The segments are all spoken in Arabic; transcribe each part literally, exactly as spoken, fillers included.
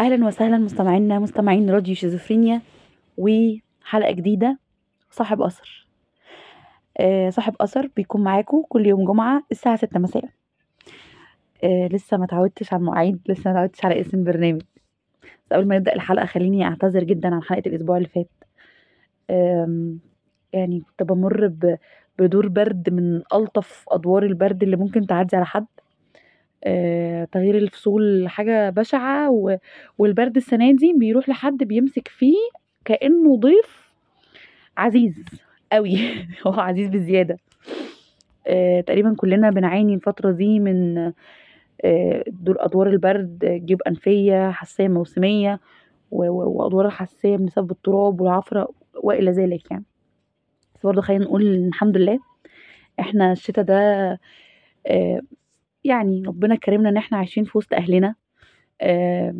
اهلا وسهلا مستمعينا مستمعين راديو شيزوفرنيا وحلقه جديده. صاحب اثر آه صاحب اثر بيكون معاكم كل يوم جمعه الساعه ستة مساء. آه لسه ما تعودتش على المواعيد، لسه ما تعودتش على اسم برنامج. قبل ما نبدا الحلقه خليني اعتذر جدا عن حلقه الاسبوع اللي فات. آه يعني كنت بمر بدور برد من الطف ادوار البرد اللي ممكن تعدي على حد. آه، تغيير الفصول حاجة بشعة، و... والبرد السنة دي بيروح لحد بيمسك فيه كأنه ضيف عزيز قوي هو عزيز بالزيادة. آه، تقريبا كلنا بنعاني الفترة دي من آه، دول أدوار البرد، جيوب أنفية، حساسية موسمية، و... وأدوار الحساسية من سبب التراب والعفرة وإلى ذلك. يعني بس برضه خلينا نقول الحمد لله احنا الشتاء ده آه يعني ربنا كرمنا ان احنا عايشين في وسط اهلنا، آه،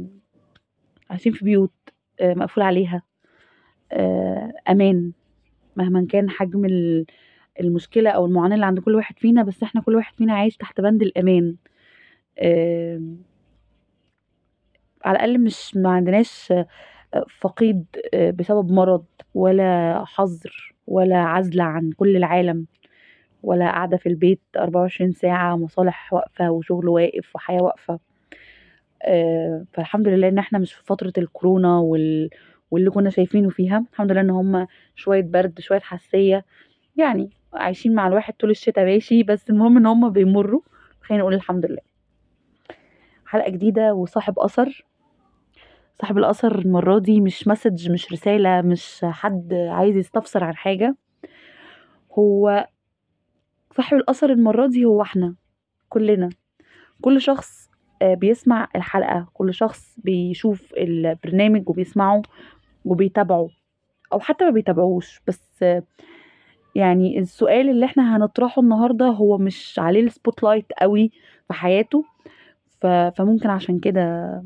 عايشين في بيوت آه، مقفول عليها، آه، امان مهما كان حجم المشكله او المعاناه اللي عند كل واحد فينا. بس احنا كل واحد فينا عايش تحت بند الامان، آه، على الاقل مش ما عندناش فقيد بسبب مرض ولا حظر ولا عزله عن كل العالم ولا قاعدة في البيت أربعة وعشرين ساعة، مصالح واقفة وشغل واقف وحياة واقفة. أه فالحمد لله ان احنا مش في فترة الكورونا وال... واللي كنا شايفينه فيها. الحمد لله ان هم شوية برد شوية حساسية، يعني عايشين مع الواحد طول الشتاء ماشي، بس المهم ان هم بيمروا. خلينا نقول الحمد لله. حلقة جديدة وصاحب أثر. صاحب الأثر المرة دي مش مسج، مش رسالة، مش حد عايز يستفسر عن حاجة. هو صاحب الأثر المرة دي هو احنا كلنا، كل شخص بيسمع الحلقة، كل شخص بيشوف البرنامج وبيسمعه وبيتابعه، أو حتى ما بيتابعوش. بس يعني السؤال اللي احنا هنطرحه النهاردة هو مش عليه السبوت لايت قوي في حياته، فممكن عشان كده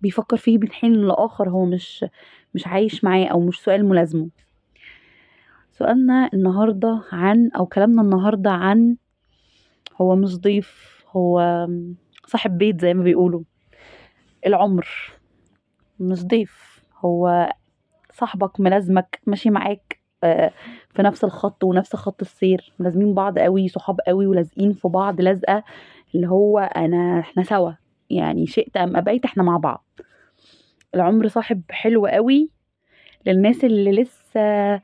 بيفكر فيه من حين لآخر، هو مش مش عايش معاه أو مش سؤال ملازمه. سؤالنا النهاردة عن أو كلامنا النهاردة عن هو مش ضيف، هو صاحب بيت زي ما بيقولوا. العمر مش ضيف، هو صاحبك ملازمك ماشي معاك في نفس الخط ونفس خط السير، ملازمين بعض قوي، صحاب قوي، ولازقين في بعض لازقة اللي هو أنا إحنا سوا، يعني شئت أم أبيت إحنا مع بعض. العمر صاحب حلو قوي للناس اللي لسه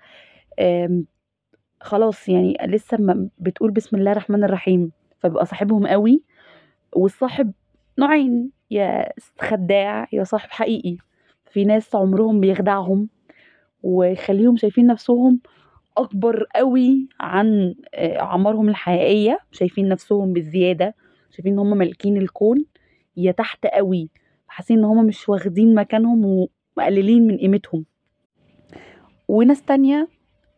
خلاص، يعني لسه ما بتقول بسم الله الرحمن الرحيم، فبقى صاحبهم قوي. والصاحب نوعين، يا خداع يا صاحب حقيقي. في ناس عمرهم بيخدعهم ويخليهم شايفين نفسهم اكبر قوي عن اعمارهم الحقيقيه، شايفين نفسهم بالزياده، شايفين ان هم مالكين الكون يا تحت قوي، حاسين ان هم مش واخدين مكانهم ومقللين من قيمتهم. وناس تانية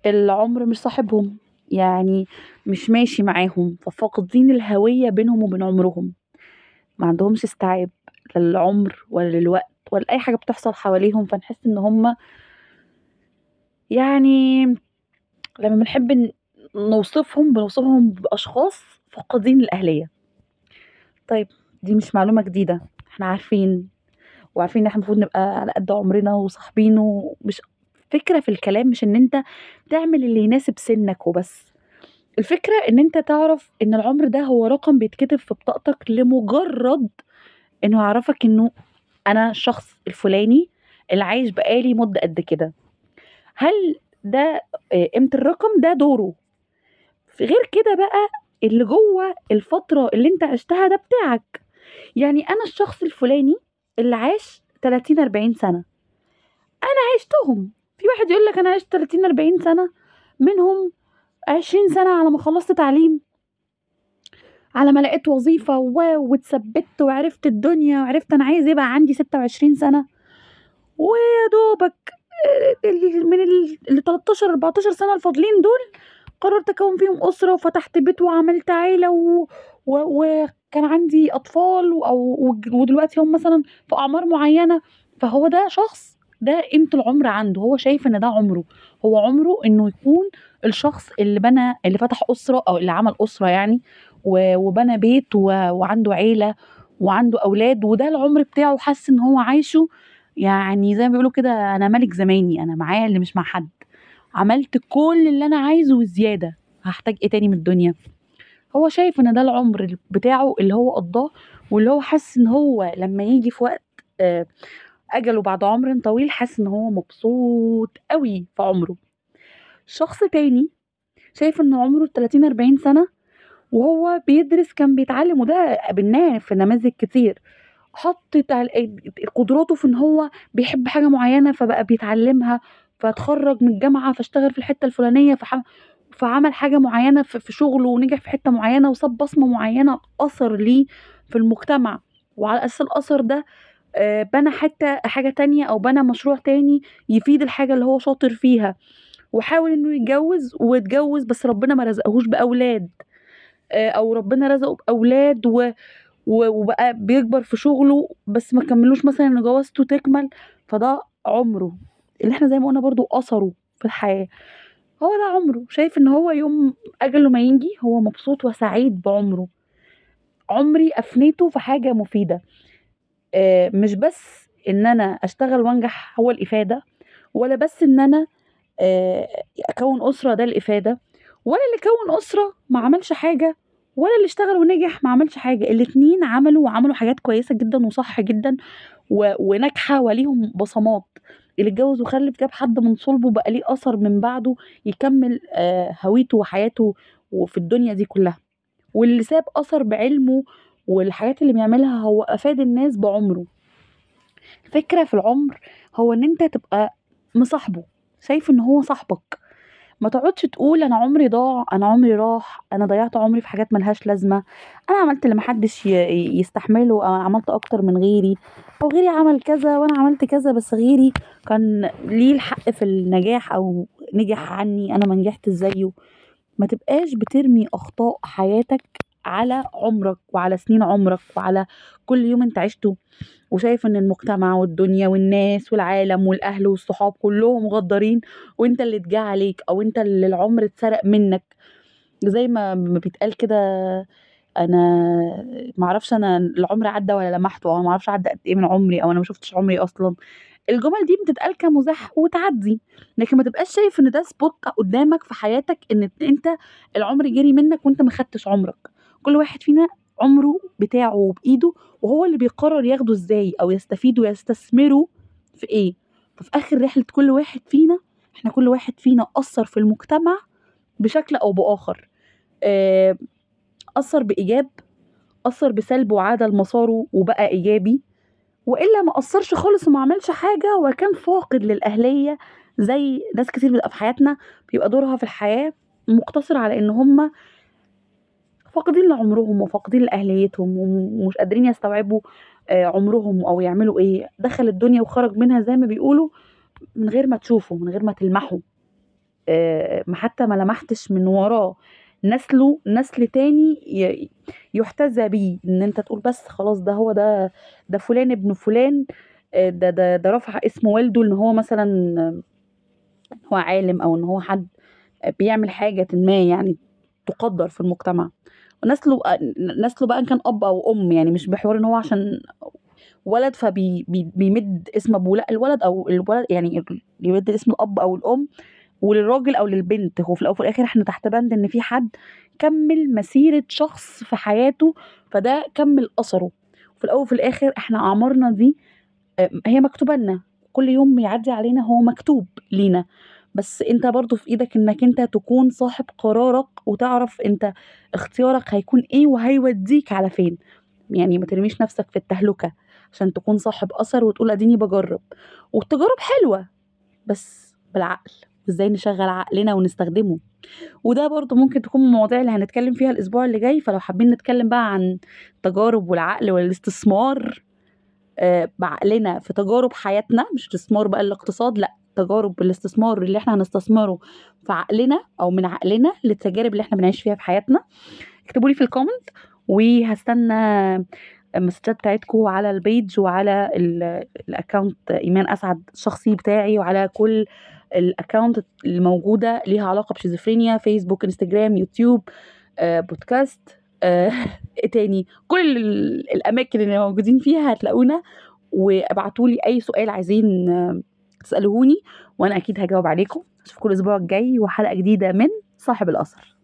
العمر مش صاحبهم، يعني مش ماشي معاهم، ففاقدين الهوية بينهم وبين عمرهم، ما عندهمش استيعاب للعمر ولا للوقت ولا أي حاجة بتحصل حواليهم. فنحس إن هم يعني لما بنحب نوصفهم بنوصفهم بأشخاص فاقدين الأهلية. طيب دي مش معلومة جديدة، احنا عارفين وعارفين إن احنا المفروض نبقى على قد عمرنا وصاحبين. ومش فكرة في الكلام، مش ان انت تعمل اللي يناسب سنك وبس، الفكرة ان انت تعرف ان العمر ده هو رقم بيتكتب في بطاقتك لمجرد انه يعرفك انه انا الشخص الفلاني اللي عايش بقالي مدة قد كده. هل ده قيمة الرقم ده دوره؟ غير كده بقى اللي جوه الفترة اللي انت عشتها ده بتاعك. يعني انا الشخص الفلاني اللي عاش ثلاثين أربعين سنة انا عشتهم. في واحد يقول لك انا عشت ثلاثين أربعين سنة، منهم عشرين سنة على ما خلصت تعليم، على ما لقيت وظيفة واتثبت وعرفت الدنيا وعرفت انا عايز يبقى عندي ستة وعشرين سنة، ويا دوبك من ال تلتاشر أربعتاشر سنة الفاضلين دول قررت اكون فيهم أسرة وفتحت بيت وعملت عيلة وكان عندي أطفال، ودلوقتي هم مثلا في أعمار معينة. فهو ده شخص ده قيمة العمر عنده، هو شايف ان ده عمره. هو عمره انه يكون الشخص اللي بنى اللي فتح أسرة او اللي عمل أسرة يعني، وبنى بيت وعنده عيلة وعنده أولاد، وده العمر بتاعه حس إن هو عايشه، يعني زي ما بيقولوا كده أنا ملك زماني، أنا معايا اللي مش مع حد، عملت كل اللي أنا عايزه والزيادة، هحتاج إيه تاني من الدنيا؟ هو شايف إن ده العمر بتاعه اللي هو قضاه، واللي هو حس إن هو لما يجي في وقت أجله بعد عمر طويل حس إن هو مبسوط قوي في عمره. شخص تاني شايف إن عمره ثلاثين أربعين سنة وهو بيدرس كان بيتعلم، وده قابلناه في نماذج كتير، حط قدراته في ان هو بيحب حاجه معينه فبقى بيتعلمها، فتخرج من الجامعه فاشتغل في الحته الفلانيه، فح... فعمل حاجه معينه في شغله ونجح في حته معينه وساب بصمه معينه اثر ليه في المجتمع، وعلى اساس الاثر ده بنى حتى حاجه تانية او بنى مشروع تاني يفيد الحاجه اللي هو شاطر فيها، وحاول انه يتجوز ويتجوز بس ربنا ما رزقهوش باولاد، او ربنا رزقه باولاد و... وبقى بيكبر في شغله بس ما كملوش مثلا ان جوازته تكمل، فده عمره اللي احنا زي ما قلنا برضو اثره في الحياه، هو ده عمره. شايف ان هو يوم اجله ما ينجي هو مبسوط وسعيد بعمره، عمري افنيته في حاجه مفيده، مش بس ان انا اشتغل وانجح هو الافاده، ولا بس ان انا اكون اسره ده الافاده، ولا اللي كون أسرة ما عملش حاجة، ولا اللي اشتغل ونجح ما عملش حاجة، الاتنين عملوا وعملوا حاجات كويسة جدا وصح جدا و... وناجحة وليهم بصمات. اللي اتجوز وخلف جاب حد من صلبه بقى ليه أثر من بعده يكمل آه هويته وحياته وفي الدنيا دي كلها، واللي ساب أثر بعلمه والحاجات اللي بيعملها هو أفاد الناس بعمره. فكرة في العمر هو ان انت تبقى مصاحبه، شايف ان هو صاحبك، ما تقعدش تقول انا عمري ضاع، انا عمري راح، انا ضيعت عمري في حاجات ملهاش لازمه، انا عملت اللي محدش يستحمله، او انا عملت اكتر من غيري، او غيري عمل كذا وانا عملت كذا بس غيري كان ليه الحق في النجاح او نجح عني، انا ما نجحت زيه. ما تبقاش بترمي اخطاء حياتك على عمرك وعلى سنين عمرك وعلى كل يوم انت عشته، وشايف ان المجتمع والدنيا والناس والعالم والاهل والصحاب كلهم غدارين وانت اللي اتجاه عليك، او انت اللي العمر اتسرق منك. زي ما بيتقال كده انا معرفش انا العمر عدى ولا لمحته، او انا معرفش عدى قد ايه من عمري، او انا ما شفتش عمري اصلا. الجمل دي بتتقال كمزاح وتعدي، لكن ما تبقاش شايف ان ده سبوت قدامك في حياتك ان انت العمر جري منك وانت ما خدتش عمرك. كل واحد فينا عمره بتاعه وبايده، وهو اللي بيقرر ياخده ازاي او يستفيد ويستثمره في ايه. ففي اخر رحله كل واحد فينا، احنا كل واحد فينا اثر في المجتمع بشكل او باخر، اثر بايجاب، اثر بسلب وعاد لمساره وبقى ايجابي، والا ما اثرش خالص وما عملش حاجه وكان فاقد للاهليه. زي ناس كتير بتبقى في حياتنا بيبقى دورها في الحياه مقتصر على ان هم فاقدين لعمرهم وفاقدين لأهليتهم ومش قادرين يستوعبوا عمرهم أو يعملوا إيه، دخل الدنيا وخرج منها زي ما بيقولوا من غير ما تشوفه، من غير ما تلمحه، حتى ما لمحتش من وراه نسله نسل تاني يحتذى بيه، إن أنت تقول بس خلاص ده هو ده ده فلان ابن فلان، ده ده ده رفع اسم والده إن هو مثلا إن هو عالم أو إن هو حد بيعمل حاجة ما يعني تقدر في المجتمع. نسله نسله بقى كان اب او ام، يعني مش بحوار ان هو عشان ولد فبيمد اسم ابوه، لا الولد او الولد يعني بيمد اسم الاب او الام، وللراجل او للبنت. هو في الاول وفي الاخر احنا تحت بند ان في حد كمل مسيره شخص في حياته فده كمل اثره. في الاول وفي الاخر احنا اعمارنا دي هي مكتوبه لنا، كل يوم بيعدي علينا هو مكتوب لينا، بس انت برضو في ايدك انك انت تكون صاحب قرارك وتعرف انت اختيارك هيكون ايه وهيوديك على فين. يعني ما ترميش نفسك في التهلكة عشان تكون صاحب اثر وتقول اديني بجرب، والتجارب حلوة بس بالعقل، ازاي نشغل عقلنا ونستخدمه. وده برضو ممكن تكون المواضيع اللي هنتكلم فيها الاسبوع اللي جاي، فلو حابين نتكلم بقى عن التجارب والعقل والاستثمار آه بعقلنا في تجارب حياتنا، مش استثمار بقى الاقتصاد، لا تجارب الاستثمار اللي احنا هنستثمره في عقلنا او من عقلنا للتجارب اللي احنا بنعيش فيها في حياتنا، اكتبوا لي في الكومنت، وهستنى المسجات بتاعتكم على البيج وعلى الاكاونت ايمان اسعد الشخصي بتاعي، وعلى كل الاكاونت اللي موجوده ليها علاقه بشيزوفرينيا، فيسبوك، انستجرام، يوتيوب، بودكاست، آه تاني كل الأماكن اللي موجودين فيها هتلاقونا، وابعتولي أي سؤال عايزين تسألهوني وأنا أكيد هجاوب عليكم. أشوفكم الأسبوع الجاي وحلقة جديدة من صاحب الأثر.